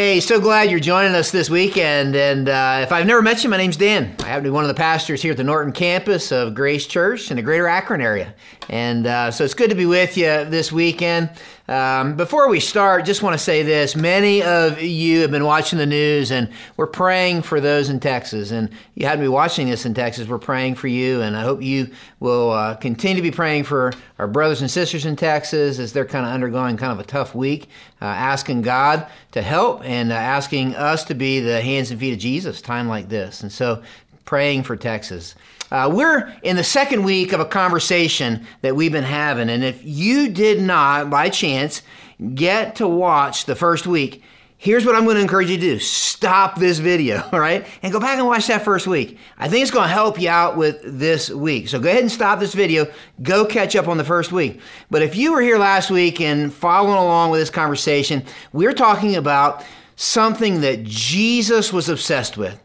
Hey, so glad you're joining us this weekend, and if I've never met you, my name's Dan. I happen to be one of the pastors here at the Norton campus of Grace Church in the greater Akron area, and so it's good to be with you this weekend. Before we start, just want to say this. Many of you have been watching the news, and we're praying for those in Texas, and you had me watching this in Texas. We're praying for you, and I hope you will continue to be praying for our brothers and sisters in Texas as they're kind of undergoing kind of a tough week, asking God to help and asking us to be the hands and feet of Jesus time like this. And so praying for Texas. We're in the second week of a conversation that we've been having. And if you did not, by chance, get to watch the first week, here's what I'm going to encourage you to do. Stop this video, all right? And go back and watch that first week. I think it's going to help you out with this week. So go ahead and stop this video. Go catch up on the first week. But if you were here last week and following along with this conversation, we're talking about something that Jesus was obsessed with.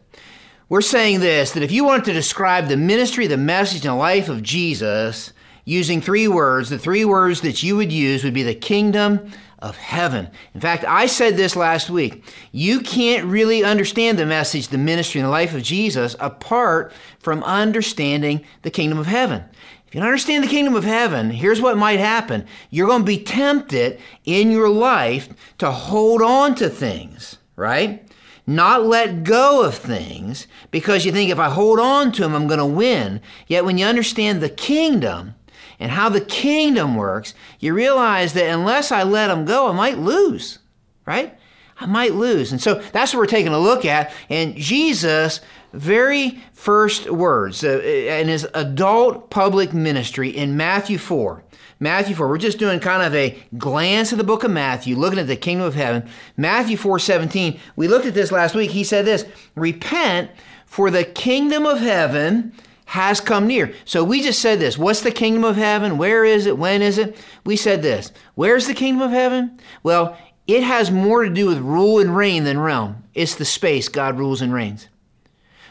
We're saying this, that if you wanted to describe the ministry, the message, and the life of Jesus using three words, the three words that you would use would be the kingdom of heaven. In fact, I said this last week. You can't really understand the message, the ministry, and the life of Jesus apart from understanding the kingdom of heaven. If you don't understand the kingdom of heaven, here's what might happen. You're going to be tempted in your life to hold on to things, right? Not let go of things because you think if I hold on to them, I'm going to win. Yet when you understand the kingdom and how the kingdom works, you realize that unless I let them go, I might lose, right? I might lose. And so that's what we're taking a look at. And Jesus' very first words in his adult public ministry in Matthew 4. Matthew 4, we're just doing kind of a glance at the book of Matthew, looking at the kingdom of heaven. Matthew 4:17, we looked at this last week. He said this, repent, for the kingdom of heaven has come near. So we just said this. What's the kingdom of heaven? Where is it? When is it? We said this. Where's the kingdom of heaven? Well, it has more to do with rule and reign than realm. It's the space God rules and reigns.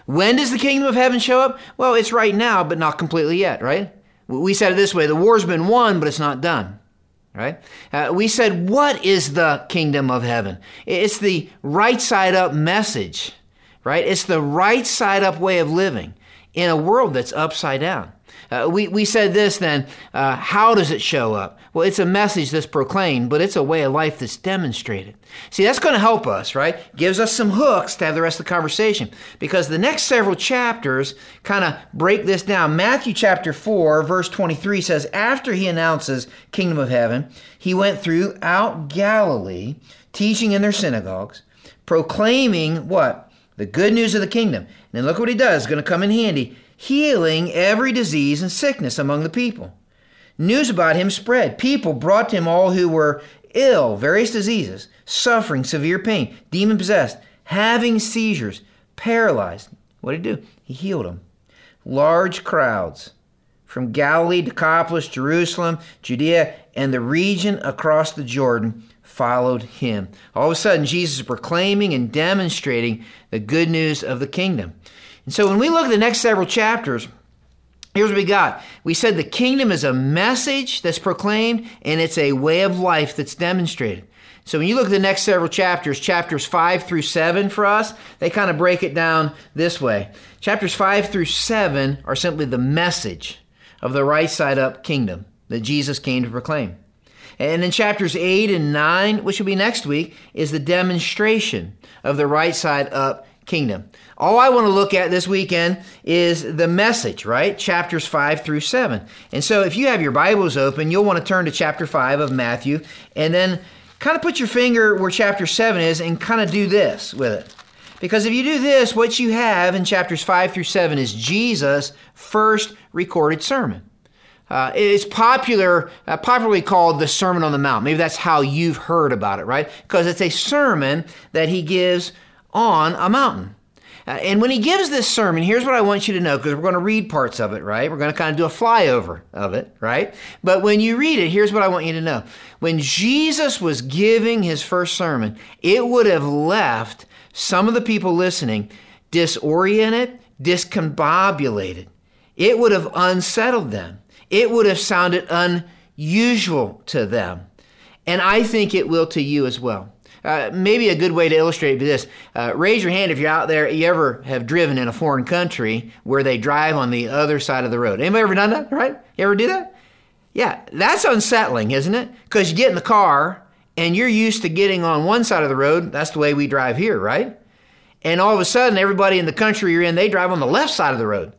When does the kingdom of heaven show up? Well, it's right now, but not completely yet, right? We said it this way, the war's been won, but it's not done, right? We said, what is the kingdom of heaven? It's the right side up message, right? It's the right side up way of living in a world that's upside down. We said this then, how does it show up? Well, it's a message that's proclaimed, but it's a way of life that's demonstrated. See, that's going to help us, right? Gives us some hooks to have the rest of the conversation because the next several chapters kind of break this down. Matthew chapter 4, verse 23 says, after he announces kingdom of heaven, he went throughout Galilee, teaching in their synagogues, proclaiming what? The good news of the kingdom. And then look what he does. It's going to come in handy. Healing every disease and sickness among the people. News about him spread. People brought to him all who were ill, various diseases, suffering severe pain, demon-possessed, having seizures, paralyzed. What did he do? He healed them. Large crowds from Galilee, Decapolis, Jerusalem, Judea, and the region across the Jordan followed him. All of a sudden, Jesus is proclaiming and demonstrating the good news of the kingdom. And so when we look at the next several chapters, here's what we got. We said the kingdom is a message that's proclaimed, and it's a way of life that's demonstrated. So when you look at the next several chapters, chapters 5 through 7 for us, they kind of break it down this way. Chapters 5 through 7 are simply the message of the right side up kingdom that Jesus came to proclaim. And in chapters 8 and 9, which will be next week, is the demonstration of the right side up kingdom. All I want to look at this weekend is the message, right? Chapters 5 through 7. And so if you have your Bibles open, you'll want to turn to chapter 5 of Matthew and then kind of put your finger where chapter 7 is and kind of do this with it. Because if you do this, what you have in chapters 5 through 7 is Jesus' first recorded sermon. It's popularly called the Sermon on the Mount. Maybe that's how you've heard about it, right? Because it's a sermon that he gives on a mountain. And when he gives this sermon, here's what I want you to know, because we're going to read parts of it, right? We're going to kind of do a flyover of it, right? But when you read it, here's what I want you to know. When Jesus was giving his first sermon, it would have left some of the people listening disoriented, discombobulated. It would have unsettled them. It would have sounded unusual to them. And I think it will to you as well. Maybe a good way to illustrate this, raise your hand if you're out there, you ever have driven in a foreign country where they drive on the other side of the road. Anybody ever done that, right? You ever do that? Yeah, that's unsettling, isn't it? Because you get in the car and you're used to getting on one side of the road. That's the way we drive here, right? And all of a sudden, everybody in the country you're in, they drive on the left side of the road.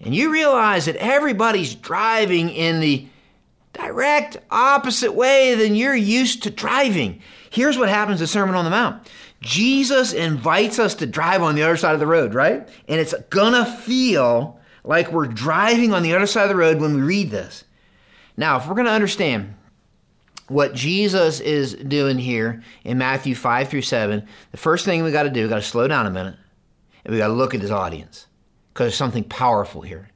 And you realize that everybody's driving in the direct opposite way than you're used to driving. Here's what happens in the Sermon on the Mount. Jesus invites us to drive on the other side of the road, right? And it's gonna feel like we're driving on the other side of the road when we read this. Now, if we're gonna understand what Jesus is doing here in Matthew 5-7, the first thing we gotta do, we gotta slow down a minute, and we gotta look at his audience, because there's something powerful here.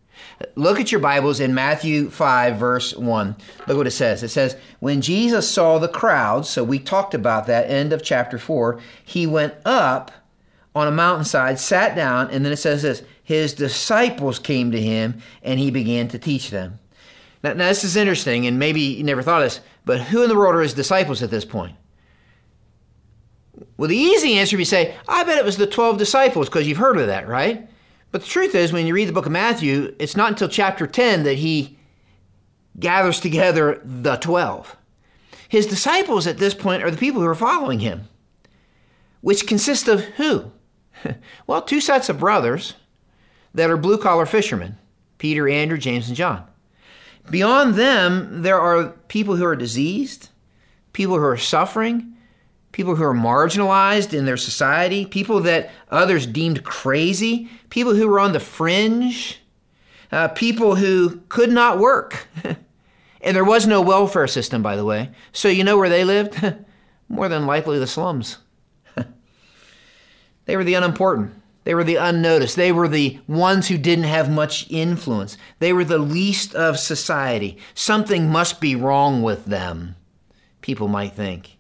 Look at your Bibles in Matthew 5, verse 1. Look what it says. It says, when Jesus saw the crowd, so we talked about that end of chapter 4, he went up on a mountainside, sat down, and then it says this, his disciples came to him, and he began to teach them. Now this is interesting, and maybe you never thought of this, but who in the world are his disciples at this point? Well, the easy answer would be say, I bet it was the 12 disciples, because you've heard of that, right? But the truth is, when you read the book of Matthew, it's not until chapter 10 that he gathers together the 12. His disciples at this point are the people who are following him, which consists of who? Well, two sets of brothers that are blue-collar fishermen, Peter, Andrew, James, and John. Beyond them, there are people who are diseased, people who are suffering, people who are marginalized in their society, people that others deemed crazy, people who were on the fringe, people who could not work. And there was no welfare system, by the way. So you know where they lived? More than likely the slums. They were the unimportant. They were the unnoticed. They were the ones who didn't have much influence. They were the least of society. Something must be wrong with them, people might think.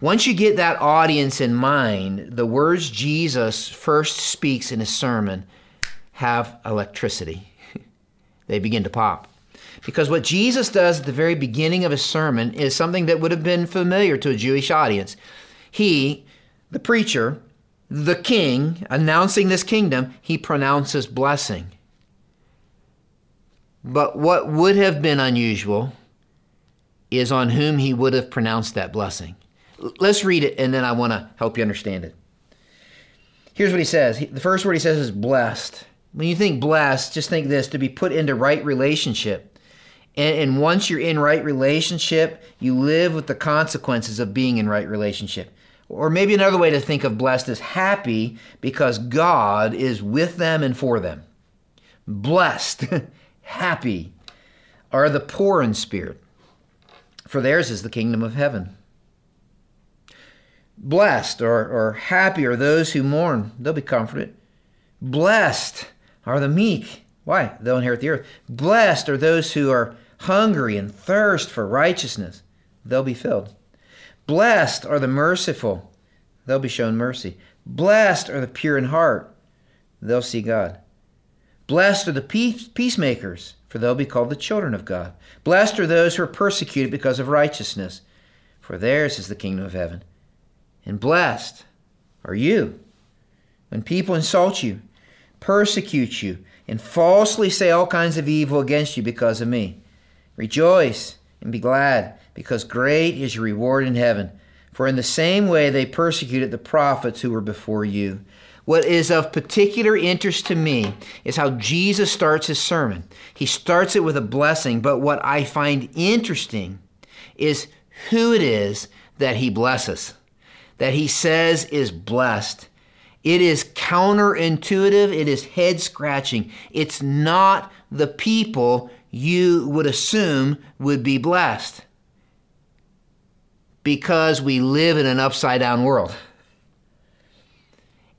Once you get that audience in mind, the words Jesus first speaks in his sermon have electricity. They begin to pop. Because what Jesus does at the very beginning of his sermon is something that would have been familiar to a Jewish audience. He, the preacher, the king, announcing this kingdom, he pronounces blessing. But what would have been unusual is on whom he would have pronounced that blessing. Let's read it, and then I want to help you understand it. Here's what he says. The first word he says is blessed. When you think blessed, just think this, to be put into right relationship. And once you're in right relationship, you live with the consequences of being in right relationship. Or maybe another way to think of blessed is happy because God is with them and for them. Blessed, happy are the poor in spirit, for theirs is the kingdom of heaven. Blessed or happy are those who mourn. They'll be comforted. Blessed are the meek. Why? They'll inherit the earth. Blessed are those who are hungry and thirst for righteousness. They'll be filled. Blessed are the merciful. They'll be shown mercy. Blessed are the pure in heart. They'll see God. Blessed are the peacemakers, for they'll be called the children of God. Blessed are those who are persecuted because of righteousness, for theirs is the kingdom of heaven. And blessed are you when people insult you, persecute you, and falsely say all kinds of evil against you because of me. Rejoice and be glad, because great is your reward in heaven. For in the same way they persecuted the prophets who were before you. What is of particular interest to me is how Jesus starts his sermon. He starts it with a blessing, but what I find interesting is who it is that he blesses, that he says is blessed. It is counterintuitive. It is head-scratching. It's not the people you would assume would be blessed, because we live in an upside-down world.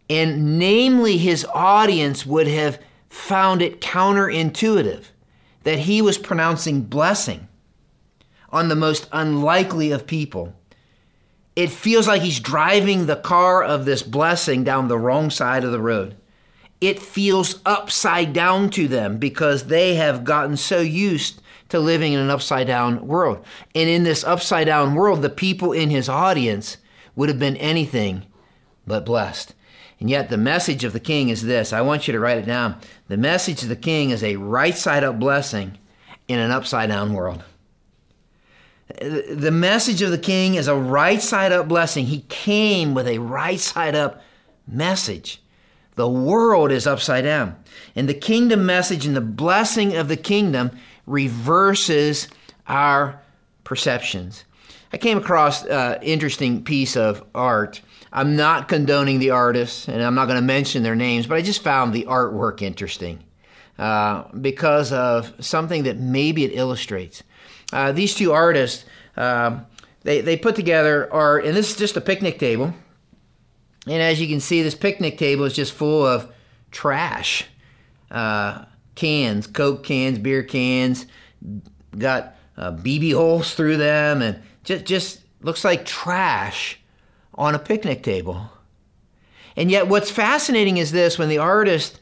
And namely, his audience would have found it counterintuitive that he was pronouncing blessing on the most unlikely of people. It feels like he's driving the car of this blessing down the wrong side of the road. It feels upside down to them because they have gotten so used to living in an upside down world. And in this upside down world, the people in his audience would have been anything but blessed. And yet the message of the king is this. I want you to write it down. The message of the king is a right-side-up blessing in an upside-down world. The message of the king is a right-side-up blessing. He came with a right-side-up message. The world is upside down. And the kingdom message and the blessing of the kingdom reverses our perceptions. I came across an interesting piece of art. I'm not condoning the artists, and I'm not going to mention their names, but I just found the artwork interesting because of something that maybe it illustrates. These two artists, they put together art, and this is just a picnic table. And as you can see, this picnic table is just full of trash. Cans, Coke cans, beer cans, got BB holes through them, and just looks like trash on a picnic table. And yet what's fascinating is this: when the artist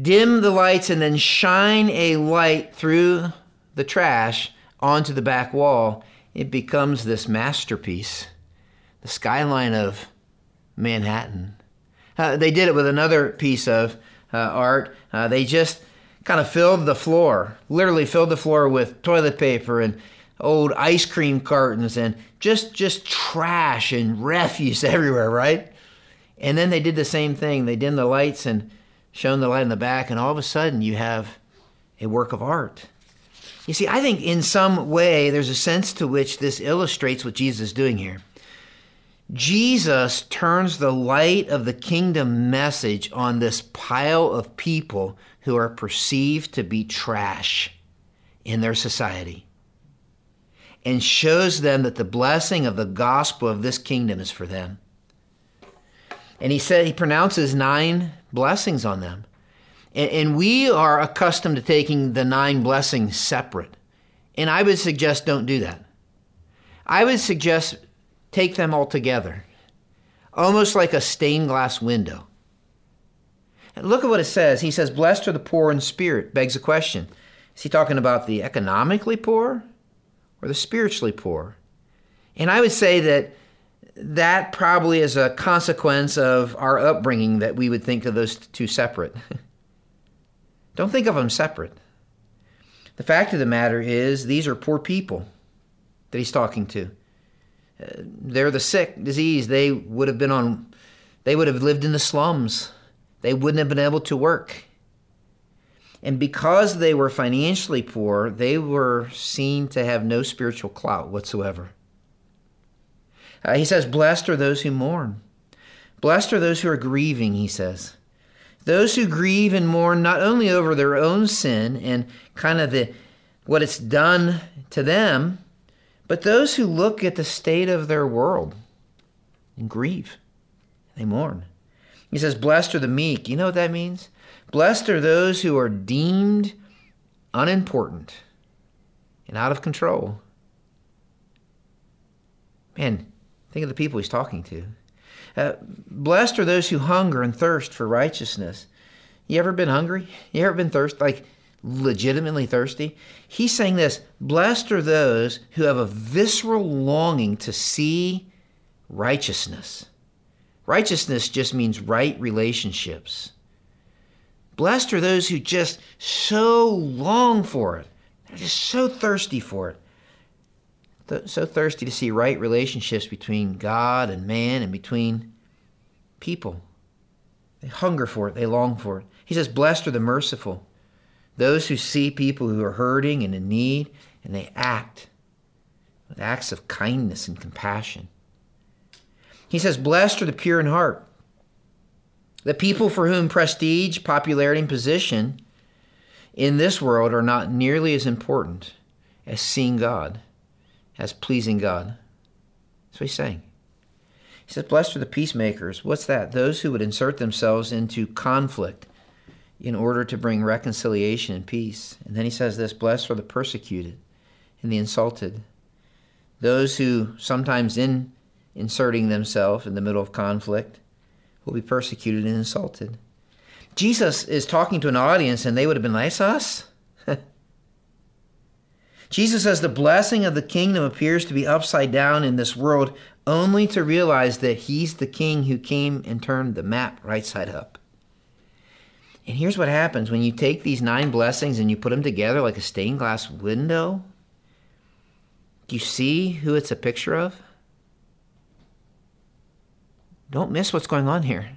dimmed the lights and then shine a light through the trash onto the back wall, it becomes this masterpiece, the skyline of Manhattan. They did it with another piece of art. They just kind of filled the floor, literally filled the floor with toilet paper and old ice cream cartons and just trash and refuse everywhere, right? And then they did the same thing. They dimmed the lights and shone the light in the back, and all of a sudden you have a work of art. You see, I think in some way there's a sense to which this illustrates what Jesus is doing here. Jesus turns the light of the kingdom message on this pile of people who are perceived to be trash in their society and shows them that the blessing of the gospel of this kingdom is for them. And he said, he pronounces 9 blessings on them. And we are accustomed to taking the 9 blessings separate. And I would suggest don't do that. I would suggest take them all together, almost like a stained glass window. And look at what it says. He says, blessed are the poor in spirit. Begs a question. Is he talking about the economically poor or the spiritually poor? And I would say that probably is a consequence of our upbringing that we would think of those two separate. Don't think of them separate. The fact of the matter is, these are poor people that he's talking to. They're the sick, diseased. They would have lived in the slums. They wouldn't have been able to work. And because they were financially poor, they were seen to have no spiritual clout whatsoever. He says, blessed are those who mourn. Blessed are those who are grieving, he says. Those who grieve and mourn not only over their own sin and kind of what it's done to them, but those who look at the state of their world and grieve, they mourn. He says, blessed are the meek. You know what that means? Blessed are those who are deemed unimportant and out of control. Man, think of the people he's talking to. Blessed are those who hunger and thirst for righteousness. You ever been hungry? You ever been thirsty? Like legitimately thirsty? He's saying this: blessed are those who have a visceral longing to see righteousness. Righteousness just means right relationships. Blessed are those who just so long for it. They're just so thirsty for it. So thirsty to see right relationships between God and man and between people. They hunger for it. They long for it. He says, blessed are the merciful, those who see people who are hurting and in need, and they act with acts of kindness and compassion. He says, blessed are the pure in heart, the people for whom prestige, popularity, and position in this world are not nearly as important as seeing God, as pleasing God. That's what he's saying. He says, blessed are the peacemakers. What's that? Those who would insert themselves into conflict in order to bring reconciliation and peace. And then he says this: blessed are the persecuted and the insulted. Those who sometimes in inserting themselves in the middle of conflict will be persecuted and insulted. Jesus is talking to an audience, and they would have been like, "That's us." Jesus says the blessing of the kingdom appears to be upside down in this world only to realize that he's the king who came and turned the map right side up. And here's what happens when you take these 9 blessings and you put them together like a stained glass window. Do you see who it's a picture of? Don't miss what's going on here.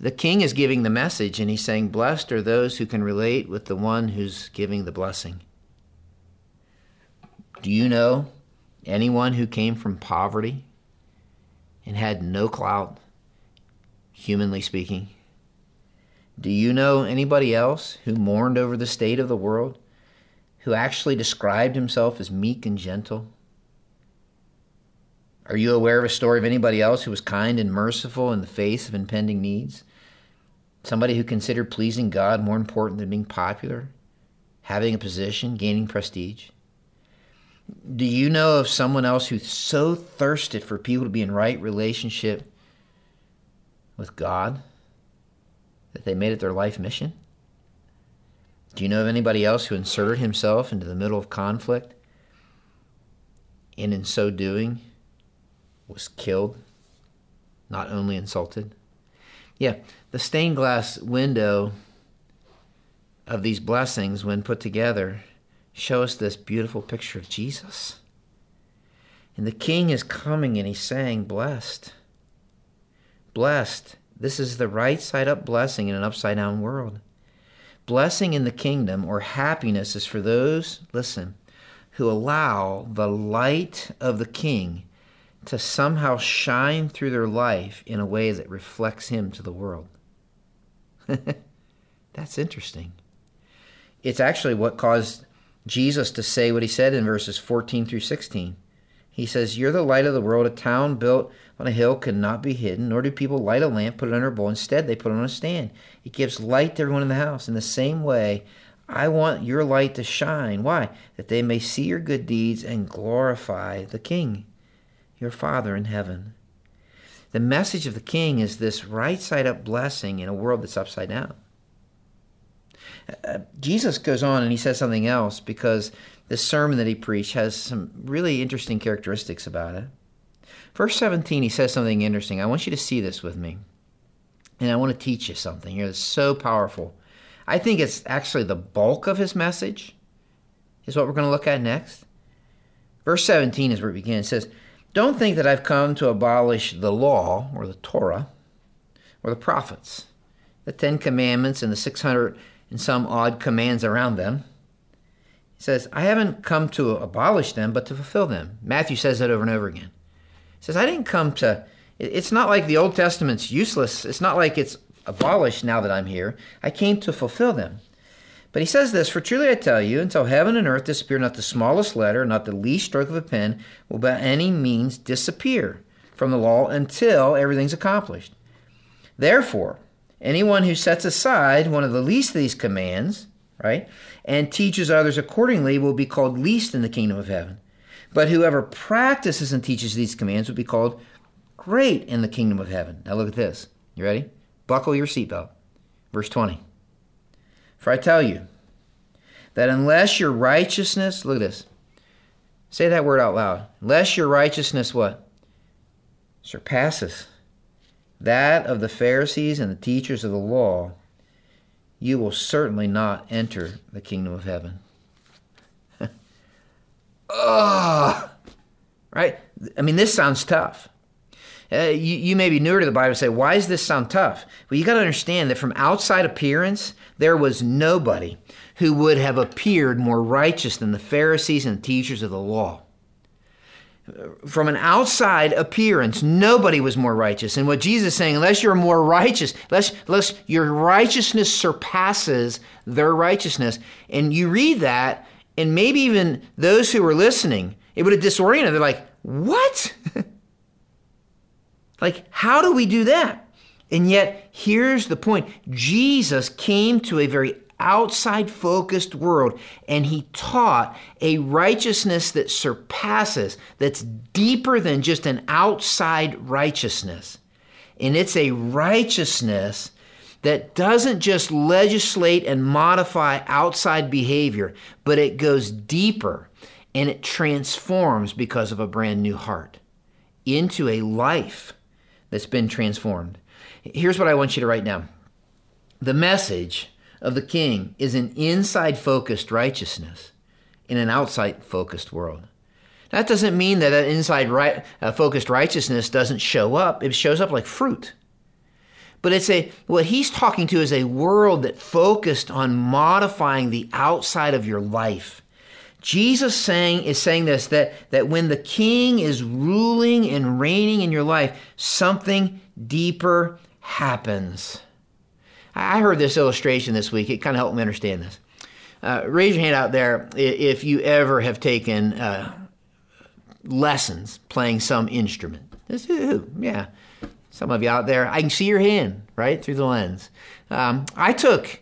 The king is giving the message, and he's saying, blessed are those who can relate with the one who's giving the blessing. Do you know anyone who came from poverty and had no clout, humanly speaking? Do you know anybody else who mourned over the state of the world, who actually described himself as meek and gentle? Are you aware of a story of anybody else who was kind and merciful in the face of impending needs? Somebody who considered pleasing God more important than being popular, having a position, gaining prestige? Do you know of someone else who so thirsted for people to be in right relationship with God that they made it their life mission? Do you know of anybody else who inserted himself into the middle of conflict and in so doing was killed, not only insulted? Yeah, the stained glass window of these blessings, when put together, show us this beautiful picture of Jesus. And the king is coming and he's saying, blessed. Blessed. This is the right side up blessing in an upside down world. Blessing in the kingdom, or happiness, is for those, listen, who allow the light of the king to somehow shine through their life in a way that reflects him to the world. That's interesting. It's actually what caused Jesus to say what he said in verses 14 through 16. He says, you're the light of the world. A town built on a hill cannot be hidden, nor do people light a lamp, put it under a bowl. Instead, they put it on a stand. It gives light to everyone in the house. In the same way, I want your light to shine. Why? That they may see your good deeds and glorify the King, your Father in heaven. The message of the King is this right side up blessing in a world that's upside down. Jesus goes on and he says something else, because this sermon that he preached has some really interesting characteristics about it. Verse 17, he says something interesting. I want you to see this with me, and I want to teach you something here that's so powerful. I think it's actually the bulk of his message is what we're going to look at next. Verse 17 is where it begins. It says, don't think that I've come to abolish the law, or the Torah, or the prophets, the 10 commandments and the 600 and some odd commands around them. He says, I haven't come to abolish them, but to fulfill them. Matthew says that over and over again. He says, I didn't come to, it's not like the Old Testament's useless. It's not like it's abolished now that I'm here. I came to fulfill them. But he says this, for truly I tell you, until heaven and earth disappear, not the smallest letter, not the least stroke of a pen, will by any means disappear from the law until everything's accomplished. Therefore, anyone who sets aside one of the least of these commands, right, and teaches others accordingly will be called least in the kingdom of heaven. But whoever practices and teaches these commands will be called great in the kingdom of heaven. Now look at this. You ready? Buckle your seatbelt. Verse 20. For I tell you that unless your righteousness, look at this. Say that word out loud. Unless your righteousness what? Surpasses that of the Pharisees and the teachers of the law, you will certainly not enter the kingdom of heaven. Right? I mean, this sounds tough. You may be newer to the Bible and say, why does this sound tough? Well, you got to understand that from outside appearance, there was nobody who would have appeared more righteous than the Pharisees and the teachers of the law. From an outside appearance, nobody was more righteous. And what Jesus is saying, unless you're more righteous, unless your righteousness surpasses their righteousness. And you read that, and maybe even those who were listening, it would have disoriented. They're like, what? Like, how do we do that? And yet, here's the point. Jesus came to a very outside-focused world, and he taught a righteousness that surpasses, that's deeper than just an outside righteousness. And it's a righteousness that doesn't just legislate and modify outside behavior, but it goes deeper, and it transforms because of a brand new heart. into a life that's been transformed. Here's what I want you to write down. The message of the King is an inside-focused righteousness in an outside-focused world. That doesn't mean that inside-focused righteousness doesn't show up. It shows up like fruit. But it's what he's talking to is a world that focused on modifying the outside of your life. Jesus is saying this, that when the King is ruling and reigning in your life, something deeper happens. I heard this illustration this week. It kind of helped me understand this. Raise your hand out there if you ever have taken lessons playing some instrument. Yeah. Some of you out there, I can see your hand right through the lens. I took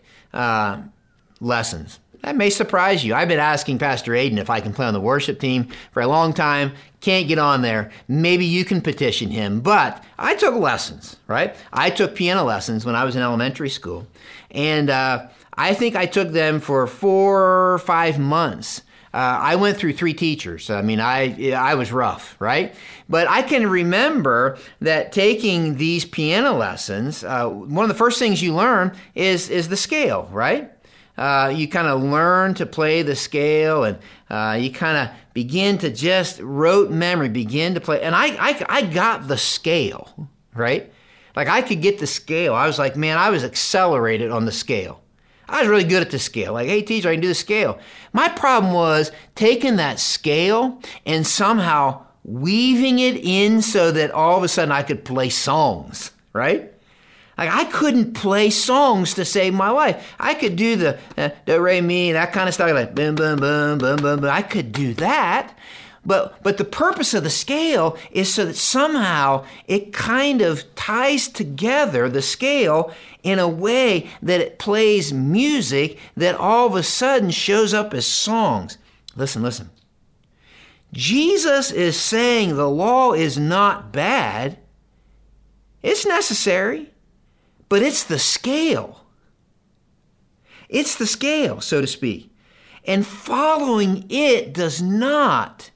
lessons. That may surprise you. I've been asking Pastor Aiden if I can play on the worship team for a long time. Can't get on there. Maybe you can petition him. But I took lessons, right? I took piano lessons when I was in elementary school. And I think I took them for 4 or 5 months. I went through 3 teachers. I mean, I was rough, right? But I can remember that taking these piano lessons, one of the first things you learn is the scale, right? You kind of learn to play the scale, and you kind of begin to just rote memory, begin to play. And I got the scale, right? Like I could get the scale. I was like, man, I was accelerated on the scale. I was really good at the scale. Like, hey, teacher, I can do the scale. My problem was taking that scale and somehow weaving it in so that all of a sudden I could play songs, right? Like, I couldn't play songs to save my life. I could do the do, re, mi, that kind of stuff, like boom, boom, boom, boom, boom, boom. I could do that. But the purpose of the scale is so that somehow it kind of ties together the scale in a way that it plays music that all of a sudden shows up as songs. Listen. Jesus is saying the law is not bad. It's necessary, but it's the scale. It's the scale, so to speak. And following it does not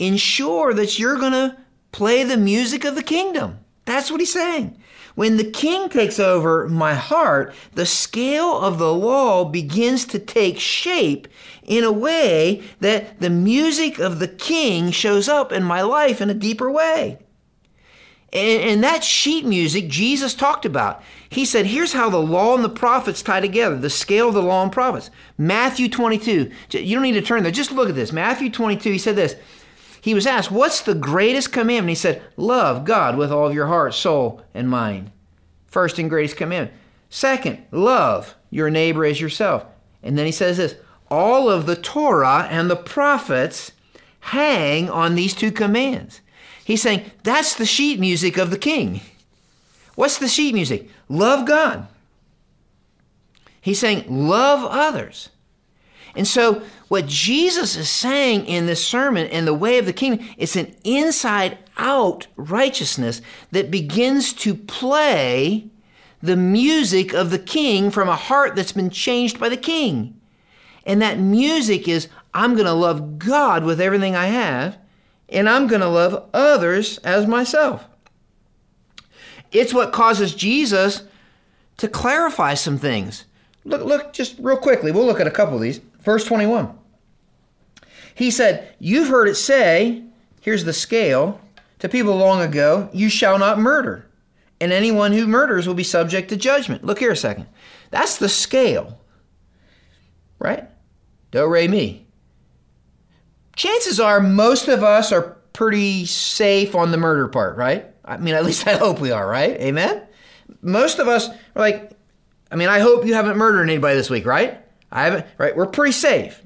ensure that you're going to play the music of the kingdom. That's what he's saying. When the King takes over my heart, the scale of the law begins to take shape in a way that the music of the King shows up in my life in a deeper way. And that sheet music Jesus talked about. He said, here's how the law and the prophets tie together, the scale of the law and prophets. Matthew 22. You don't need to turn there. Just look at this. Matthew 22, he said this. He was asked, what's the greatest commandment? He said, love God with all of your heart, soul, and mind. First and greatest commandment. Second, love your neighbor as yourself. And then he says this, all of the Torah and the prophets hang on these 2 commands. He's saying, that's the sheet music of the King. What's the sheet music? Love God. He's saying, love others. And so what Jesus is saying in this sermon in the way of the kingdom, it's an inside-out righteousness that begins to play the music of the King from a heart that's been changed by the King. And that music is, I'm going to love God with everything I have, and I'm going to love others as myself. It's what causes Jesus to clarify some things. Look, just real quickly, we'll look at a couple of these. Verse 21, he said, you've heard it say, here's the scale, to people long ago, you shall not murder, and anyone who murders will be subject to judgment. Look here a second. That's the scale, right? Do, re, mi. Chances are most of us are pretty safe on the murder part, right? I mean, at least I hope we are, right? Amen? Most of us are like, I mean, I hope you haven't murdered anybody this week, right? I haven't, right? We're pretty safe.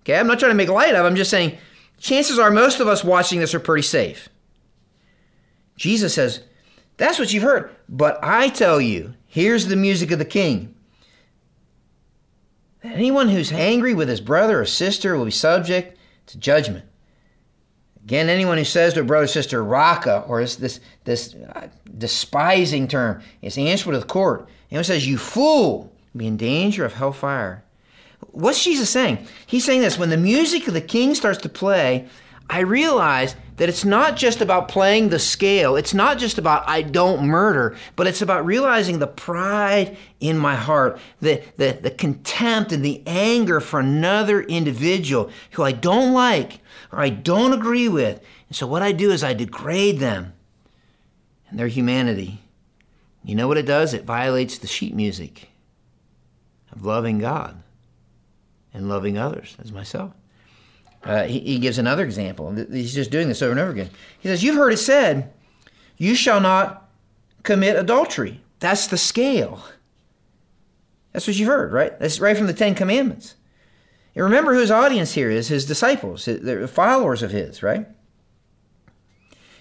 Okay, I'm not trying to make light of it. I'm just saying, chances are most of us watching this are pretty safe. Jesus says, that's what you've heard. But I tell you, here's the music of the King. Anyone who's angry with his brother or sister will be subject to judgment. Again, anyone who says to a brother or sister, raka, or this despising term, is answered with court. Anyone says, you fool, be in danger of hellfire. What's Jesus saying? He's saying this, when the music of the King starts to play, I realize That it's not just about playing the scale. It's not just about I don't murder, but it's about realizing the pride in my heart, the contempt and the anger for another individual who I don't like or I don't agree with. And so what I do is I degrade them and their humanity. You know what it does? It violates the sheet music of loving God and loving others as myself. He gives another example. He's just doing this over and over again. He says, you've heard it said, you shall not commit adultery. That's the scale. That's what you've heard, right? That's right from the Ten Commandments. And remember who his audience here is, his disciples, the followers of his, right?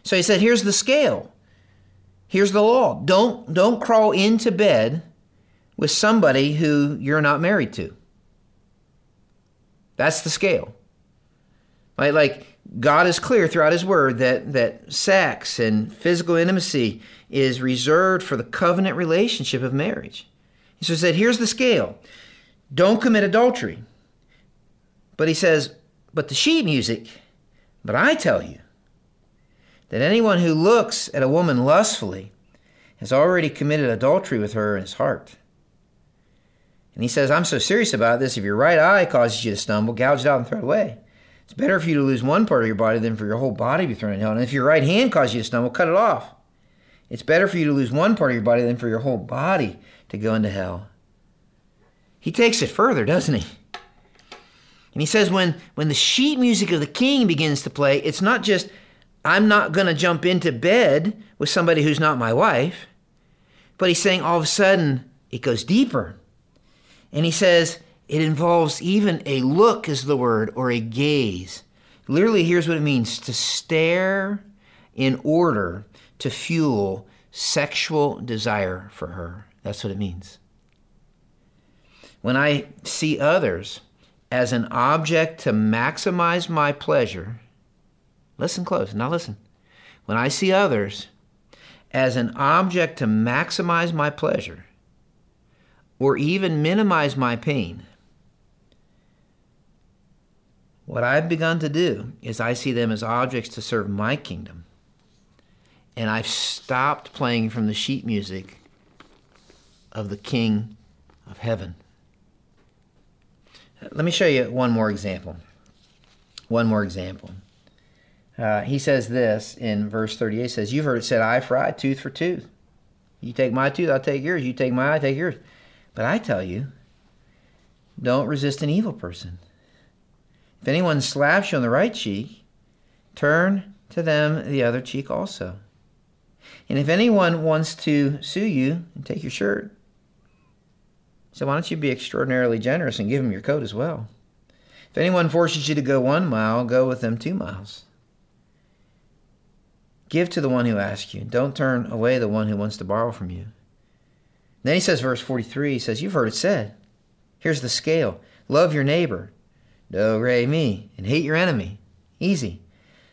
So he said, here's the scale. Here's the law. Don't crawl into bed with somebody who you're not married to. That's the scale. Right? Like God is clear throughout his word that sex and physical intimacy is reserved for the covenant relationship of marriage. So he said, here's the scale. Don't commit adultery. But he says, but the sheet music, but I tell you that anyone who looks at a woman lustfully has already committed adultery with her in his heart. And he says, I'm so serious about this. If your right eye causes you to stumble, gouge it out and throw it away. It's better for you to lose one part of your body than for your whole body to be thrown in hell. And if your right hand causes you to stumble, cut it off. It's better for you to lose one part of your body than for your whole body to go into hell. He takes it further, doesn't he? And he says when the sheet music of the king begins to play, it's not just, I'm not going to jump into bed with somebody who's not my wife. But he's saying all of a sudden it goes deeper. And he says, it involves even a look is the word, or a gaze. Literally, here's what it means: to stare in order to fuel sexual desire for her. That's what it means. When I see others as an object to maximize my pleasure, listen close, now listen. When I see others as an object to maximize my pleasure or even minimize my pain, what I've begun to do is I see them as objects to serve my kingdom. And I've stopped playing from the sheet music of the King of Heaven. Let me show you one more example. He says this in verse 38. He says, you've heard it said, eye for eye, tooth for tooth. You take my tooth, I'll take yours. You take my eye, I'll take yours. But I tell you, don't resist an evil person. If anyone slaps you on the right cheek, turn to them the other cheek also. And if anyone wants to sue you, take your shirt. So why don't you be extraordinarily generous and give them your coat as well? If anyone forces you to go 1 mile, go with them 2 miles. Give to the one who asks you. Don't turn away the one who wants to borrow from you. Then he says, verse 43, he says, you've heard it said, here's the scale. Love your neighbor, do re mi, and hate your enemy. Easy.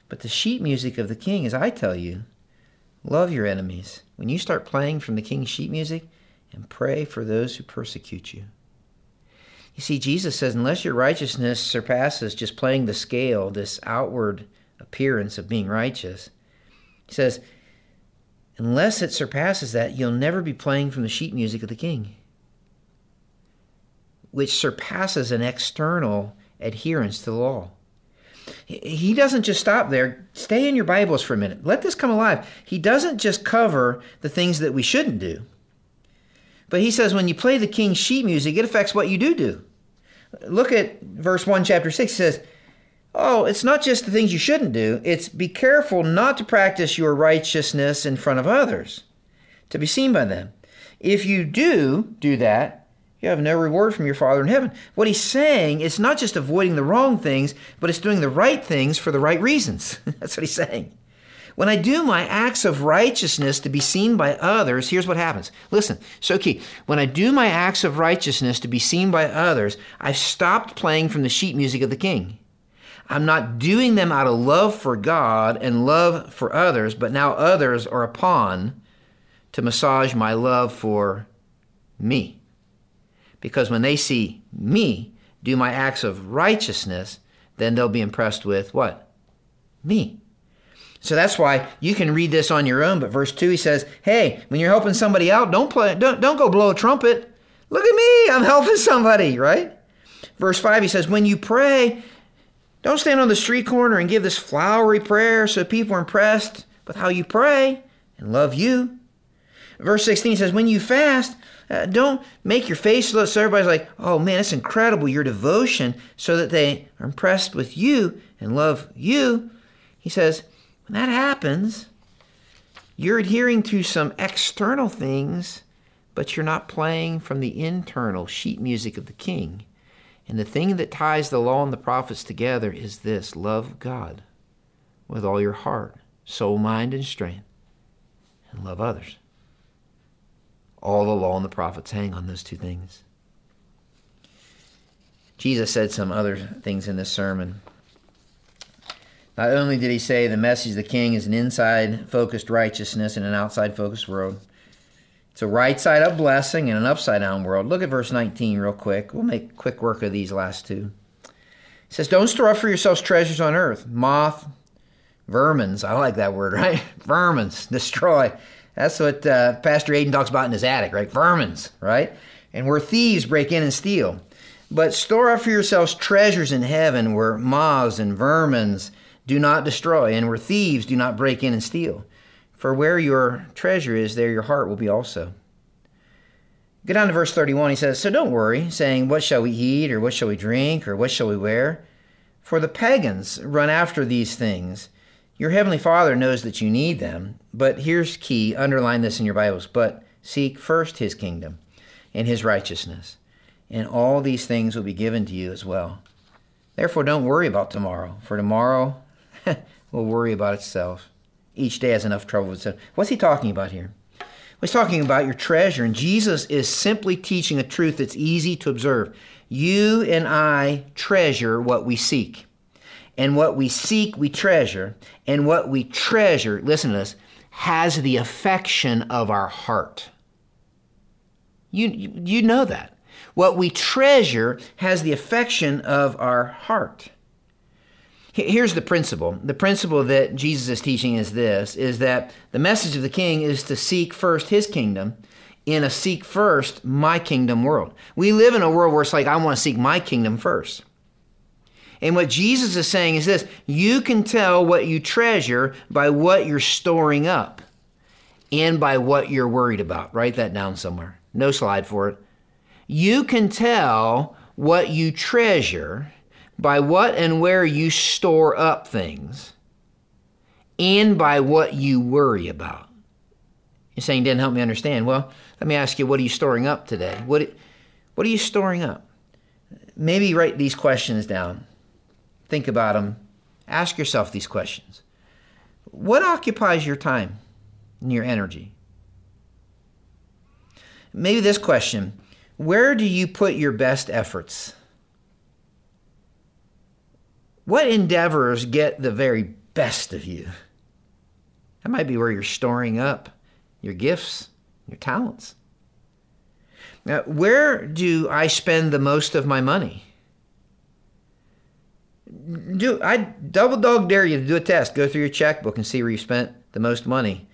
But the sheet music of the king is, I tell you, love your enemies. When you start playing from the king's sheet music, and pray for those who persecute you. You see, Jesus says, unless your righteousness surpasses just playing the scale, this outward appearance of being righteous, he says, unless it surpasses that, you'll never be playing from the sheet music of the king, which surpasses an external adherence to the law. He doesn't just stop there. Stay in your Bibles for a minute. Let this come alive. He doesn't just cover the things that we shouldn't do. But he says when you play the king's sheet music, it affects what you do. Look at verse 1, chapter 6. It says, oh, it's not just the things you shouldn't do. It's be careful not to practice your righteousness in front of others, to be seen by them. If you do that, you have no reward from your Father in heaven. What he's saying is not just avoiding the wrong things, but it's doing the right things for the right reasons. That's what he's saying. When I do my acts of righteousness to be seen by others, here's what happens. Listen, so key. When I do my acts of righteousness to be seen by others, I've stopped playing from the sheet music of the king. I'm not doing them out of love for God and love for others, but now others are a pawn to massage my love for me. Because when they see me do my acts of righteousness, then they'll be impressed with what? Me. So that's why you can read this on your own. But verse 2, he says, hey, when you're helping somebody out, don't go blow a trumpet. Look at me, I'm helping somebody, right? Verse 5, he says, when you pray, don't stand on the street corner and give this flowery prayer so people are impressed with how you pray and love you. Verse 16 says, when you fast, don't make your face look so everybody's like, oh man, it's incredible, your devotion, so that they are impressed with you and love you. He says, when that happens, you're adhering to some external things, but you're not playing from the internal sheet music of the King. And the thing that ties the law and the prophets together is this: love God with all your heart, soul, mind, and strength, and love others. All the law and the prophets hang on those two things. Jesus said some other things in this sermon. Not only did he say the message of the King is an inside-focused righteousness in an outside-focused world, it's a right-side-up blessing in an upside-down world. Look at verse 19 real quick. We'll make quick work of these last two. It says, don't store up for yourselves treasures on earth. Moth, vermins, I like that word, right? Vermins, destroy. That's what Pastor Aiden talks about in his attic, right? Vermins, right? And where thieves break in and steal. But store up for yourselves treasures in heaven where moths and vermins do not destroy and where thieves do not break in and steal. For where your treasure is, there your heart will be also. Go down to verse 31. He says, so don't worry, saying, what shall we eat, or what shall we drink, or what shall we wear? For the pagans run after these things. Your heavenly Father knows that you need them. But here's key, underline this in your Bibles, but seek first his kingdom and his righteousness, and all these things will be given to you as well. Therefore, don't worry about tomorrow, for tomorrow will worry about itself. Each day has enough trouble with itself. What's he talking about here? Well, he's talking about your treasure, and Jesus is simply teaching a truth that's easy to observe. You and I treasure what we seek, and what we seek we treasure, and what we treasure, listen to this, has the affection of our heart. You know that. What we treasure has the affection of our heart. Here's the principle. The principle that Jesus is teaching is this, is that the message of the King is to seek first his kingdom in a seek first my kingdom world. We live in a world where it's like, I want to seek my kingdom first. And what Jesus is saying is this: you can tell what you treasure by what you're storing up and by what you're worried about. Write that down somewhere. No slide for it. You can tell what you treasure by what and where you store up things, and by what you worry about. You're saying, didn't help me understand. Well, let me ask you, what are you storing up today? What are you storing up? Maybe write these questions down. Think about them. Ask yourself these questions. What occupies your time and your energy? Maybe this question: where do you put your best efforts? What endeavors get the very best of you? That might be where you're storing up your gifts, your talents. Now, where do I spend the most of my money? I double dog dare you to do a test. Go through your checkbook and see where you spent the most money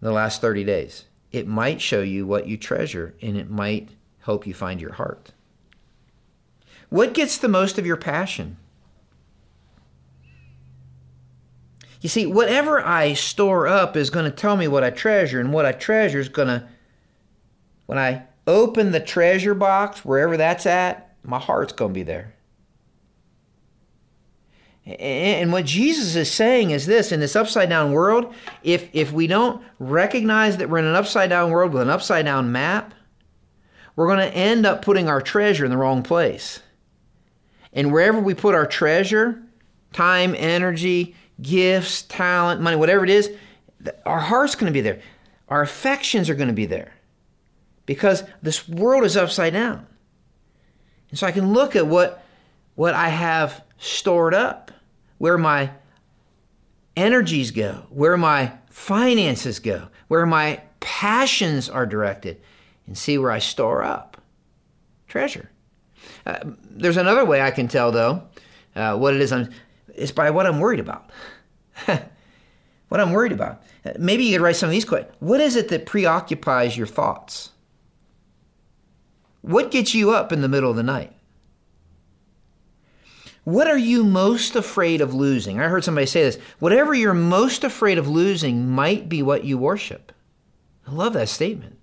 in the last 30 days. It might show you what you treasure, and it might help you find your heart. What gets the most of your passion? You see, whatever I store up is going to tell me what I treasure, and what I treasure is going to, when I open the treasure box, wherever that's at, my heart's going to be there. And what Jesus is saying is this: in this upside-down world, if we don't recognize that we're in an upside-down world with an upside-down map, we're going to end up putting our treasure in the wrong place. And wherever we put our treasure, time, energy, gifts, talent, money, whatever it is, our heart's going to be there. Our affections are going to be there because this world is upside down. And so I can look at what I have stored up, where my energies go, where my finances go, where my passions are directed, and see where I store up treasure. There's another way I can tell, though, what it is I'm... It's by what I'm worried about. what I'm worried about. Maybe you could write some of these questions. What is it that preoccupies your thoughts? What gets you up in the middle of the night? What are you most afraid of losing? I heard somebody say this. Whatever you're most afraid of losing might be what you worship. I love that statement.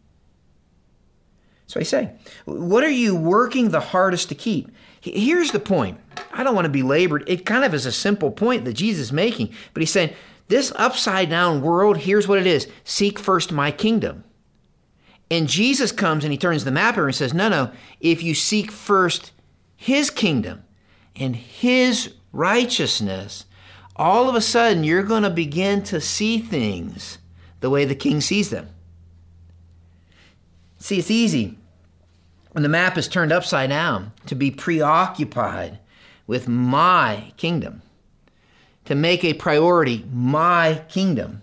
So I say, what are you working the hardest to keep? Here's the point. I don't want to be labored. It kind of is a simple point that Jesus is making. But he's saying, this upside down world, here's what it is. Seek first my kingdom. And Jesus comes and he turns the map over and says, no, if you seek first his kingdom and his righteousness, all of a sudden you're going to begin to see things the way the king sees them. See, it's easy when the map is turned upside down to be preoccupied with my kingdom, to make a priority my kingdom,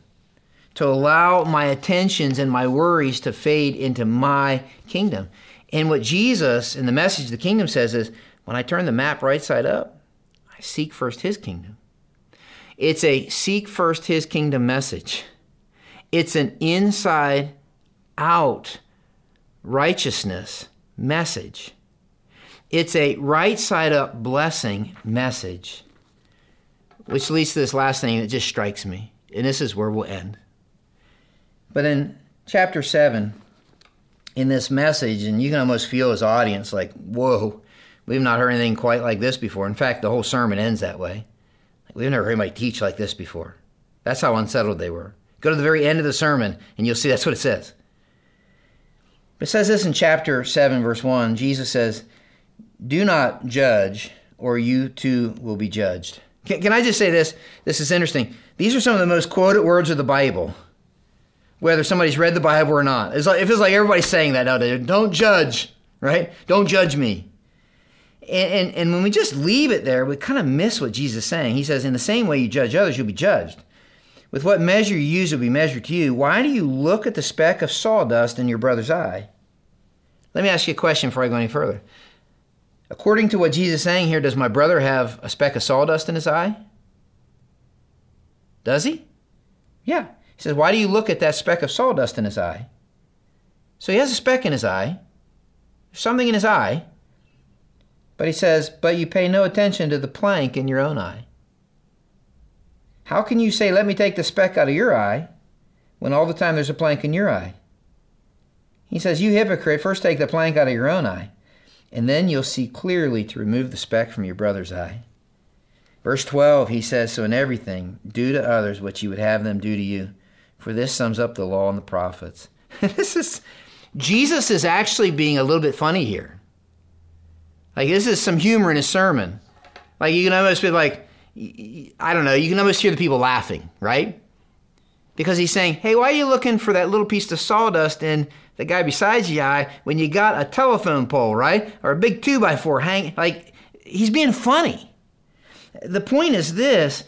to allow my attentions and my worries to fade into my kingdom. And what Jesus in the message of the kingdom says is, when I turn the map right side up, I seek first his kingdom. It's a seek first his kingdom message. It's an inside out righteousness message. It's a right side up blessing message, which leads to this last thing that just strikes me. And this is where we'll end. But in chapter 7, in this message, and you can almost feel his audience like, whoa, we've not heard anything quite like this before. In fact, the whole sermon ends that way. We've never heard anybody teach like this before. That's how unsettled they were. Go to the very end of the sermon, and you'll see that's what it says. It says this in chapter 7, verse 1. Jesus says, do not judge, or you too will be judged. Can I just say this? This is interesting. These are some of the most quoted words of the Bible, whether somebody's read the Bible or not. It feels like everybody's saying that nowadays. Don't judge, right? Don't judge me. And when we just leave it there, we kind of miss what Jesus is saying. He says, in the same way you judge others, you'll be judged. With what measure you use, will be measured to you. Why do you look at the speck of sawdust in your brother's eye? Let me ask you a question before I go any further. According to what Jesus is saying here, does my brother have a speck of sawdust in his eye? Does he? Yeah. He says, why do you look at that speck of sawdust in his eye? So he has a speck in his eye. There's something in his eye. But he says, but you pay no attention to the plank in your own eye. How can you say, let me take the speck out of your eye, when all the time there's a plank in your eye? He says, you hypocrite, first take the plank out of your own eye, and then you'll see clearly to remove the speck from your brother's eye. Verse 12, he says, so in everything, do to others what you would have them do to you, for this sums up the law and the prophets. Jesus is actually being a little bit funny here. Like, this is some humor in his sermon. Like, you can almost be like, I don't know, you can almost hear the people laughing, right? Because he's saying, hey, why are you looking for that little piece of sawdust in the guy beside your eye when you got a telephone pole, right? Or a big 2x4 hanging. Like, he's being funny. The point is this,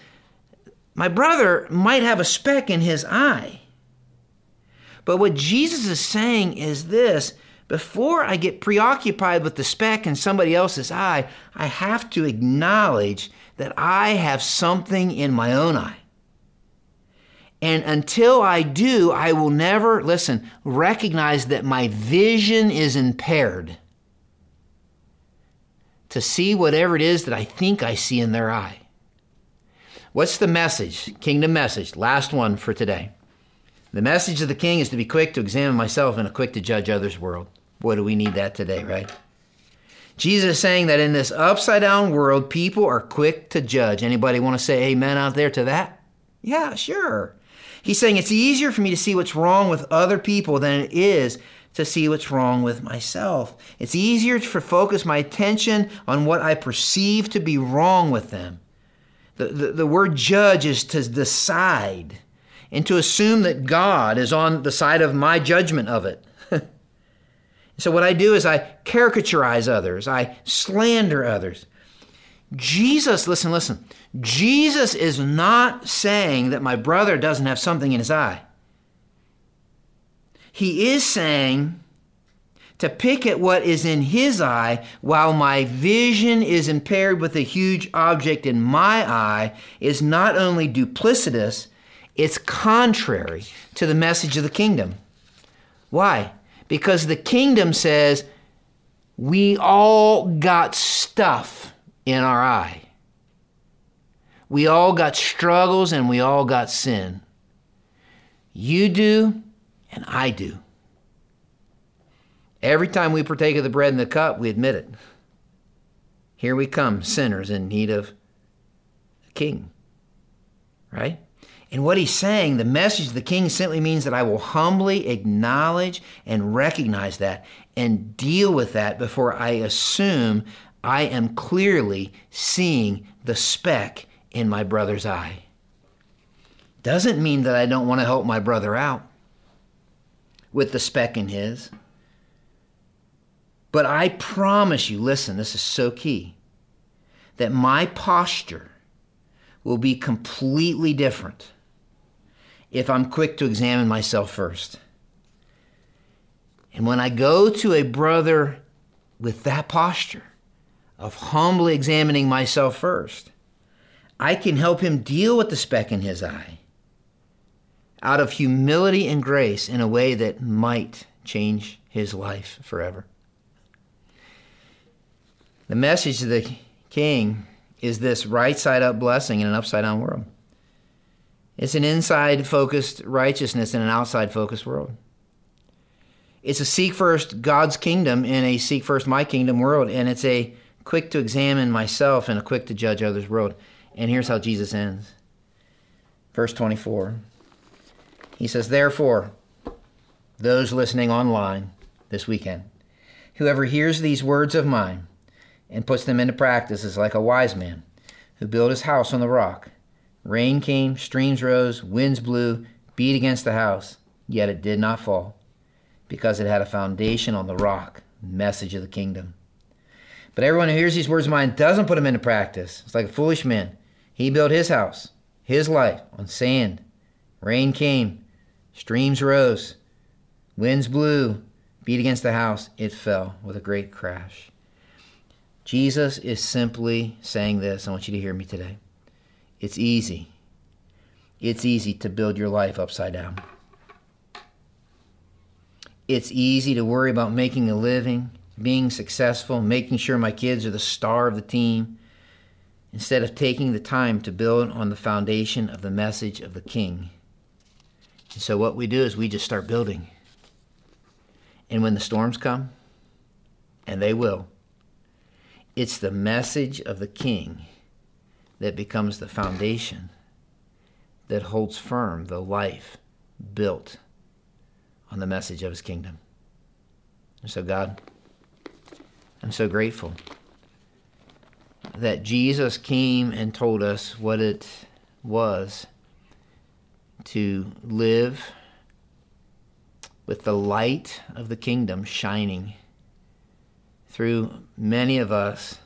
my brother might have a speck in his eye. But what Jesus is saying is this, before I get preoccupied with the speck in somebody else's eye, I have to acknowledge that I have something in my own eye. And until I do, I will never, listen, recognize that my vision is impaired to see whatever it is that I think I see in their eye. What's the message? Kingdom message. Last one for today. The message of the king is to be quick to examine myself and quick to judge others' world. Boy, do we need that today, right? Jesus is saying that in this upside-down world, people are quick to judge. Anybody want to say amen out there to that? Yeah, sure. He's saying it's easier for me to see what's wrong with other people than it is to see what's wrong with myself. It's easier to focus my attention on what I perceive to be wrong with them. The word judge is to decide, and to assume that God is on the side of my judgment of it. So what I do is I caricaturize others. I slander others. Jesus, listen. Jesus is not saying that my brother doesn't have something in his eye. He is saying to pick at what is in his eye while my vision is impaired with a huge object in my eye is not only duplicitous, It's contrary to the message of the kingdom. Why? Because the kingdom says we all got stuff in our eye. We all got struggles and we all got sin. You do and I do. Every time we partake of the bread and the cup, we admit it. Here we come, sinners in need of a king, right? And what he's saying, the message of the king simply means that I will humbly acknowledge and recognize that and deal with that before I assume I am clearly seeing the speck in my brother's eye. Doesn't mean that I don't want to help my brother out with the speck in his. But I promise you, listen, this is so key, that my posture will be completely different if I'm quick to examine myself first. And when I go to a brother with that posture of humbly examining myself first, I can help him deal with the speck in his eye out of humility and grace in a way that might change his life forever. The message of the king is this right-side-up blessing in an upside-down world. It's an inside-focused righteousness in an outside-focused world. It's a seek-first God's kingdom in a seek-first my kingdom world, and it's a quick-to-examine myself and a quick-to-judge others world. And here's how Jesus ends. Verse 24. He says, therefore, those listening online this weekend, whoever hears these words of mine and puts them into practice is like a wise man who built his house on the rock. Rain came, streams rose, winds blew, beat against the house, yet it did not fall because it had a foundation on the rock, message of the kingdom. But everyone who hears these words of mine doesn't put them into practice. It's like a foolish man. He built his house, his life, on sand. Rain came, streams rose, winds blew, beat against the house. It fell with a great crash. Jesus is simply saying this. I want you to hear me today. It's easy. It's easy to build your life upside down. It's easy to worry about making a living, being successful, making sure my kids are the star of the team, instead of taking the time to build on the foundation of the message of the King. And so what we do is we just start building. And when the storms come, and they will, it's the message of the King that becomes the foundation that holds firm the life built on the message of his kingdom. And so, God, I'm so grateful that Jesus came and told us what it was to live with the light of the kingdom shining through many of us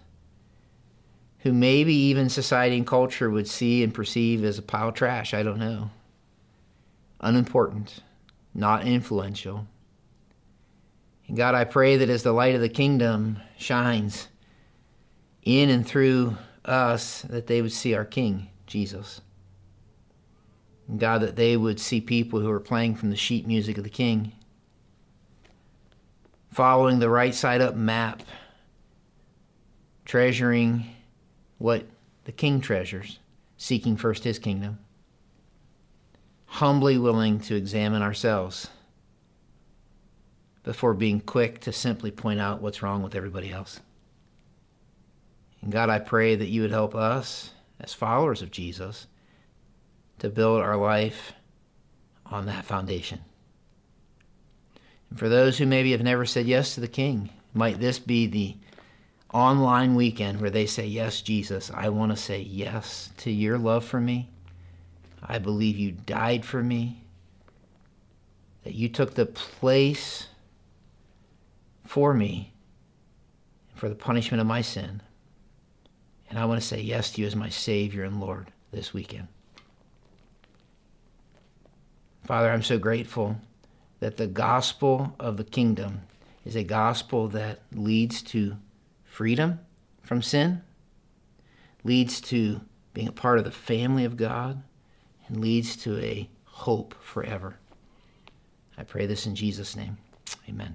who maybe even society and culture would see and perceive as a pile of trash, I don't know. Unimportant, not influential. And God, I pray that as the light of the kingdom shines in and through us, that they would see our King, Jesus. And God, that they would see people who are playing from the sheet music of the King, following the right side up map, treasuring what the King treasures, seeking first his kingdom, humbly willing to examine ourselves before being quick to simply point out what's wrong with everybody else. And God, I pray that you would help us as followers of Jesus to build our life on that foundation. And for those who maybe have never said yes to the King, might this be the online weekend where they say, yes, Jesus, I want to say yes to your love for me. I believe you died for me, that you took the place for me for the punishment of my sin. And I want to say yes to you as my Savior and Lord this weekend. Father, I'm so grateful that the gospel of the kingdom is a gospel that leads to freedom from sin, leads to being a part of the family of God, and leads to a hope forever. I pray this in Jesus' name. Amen.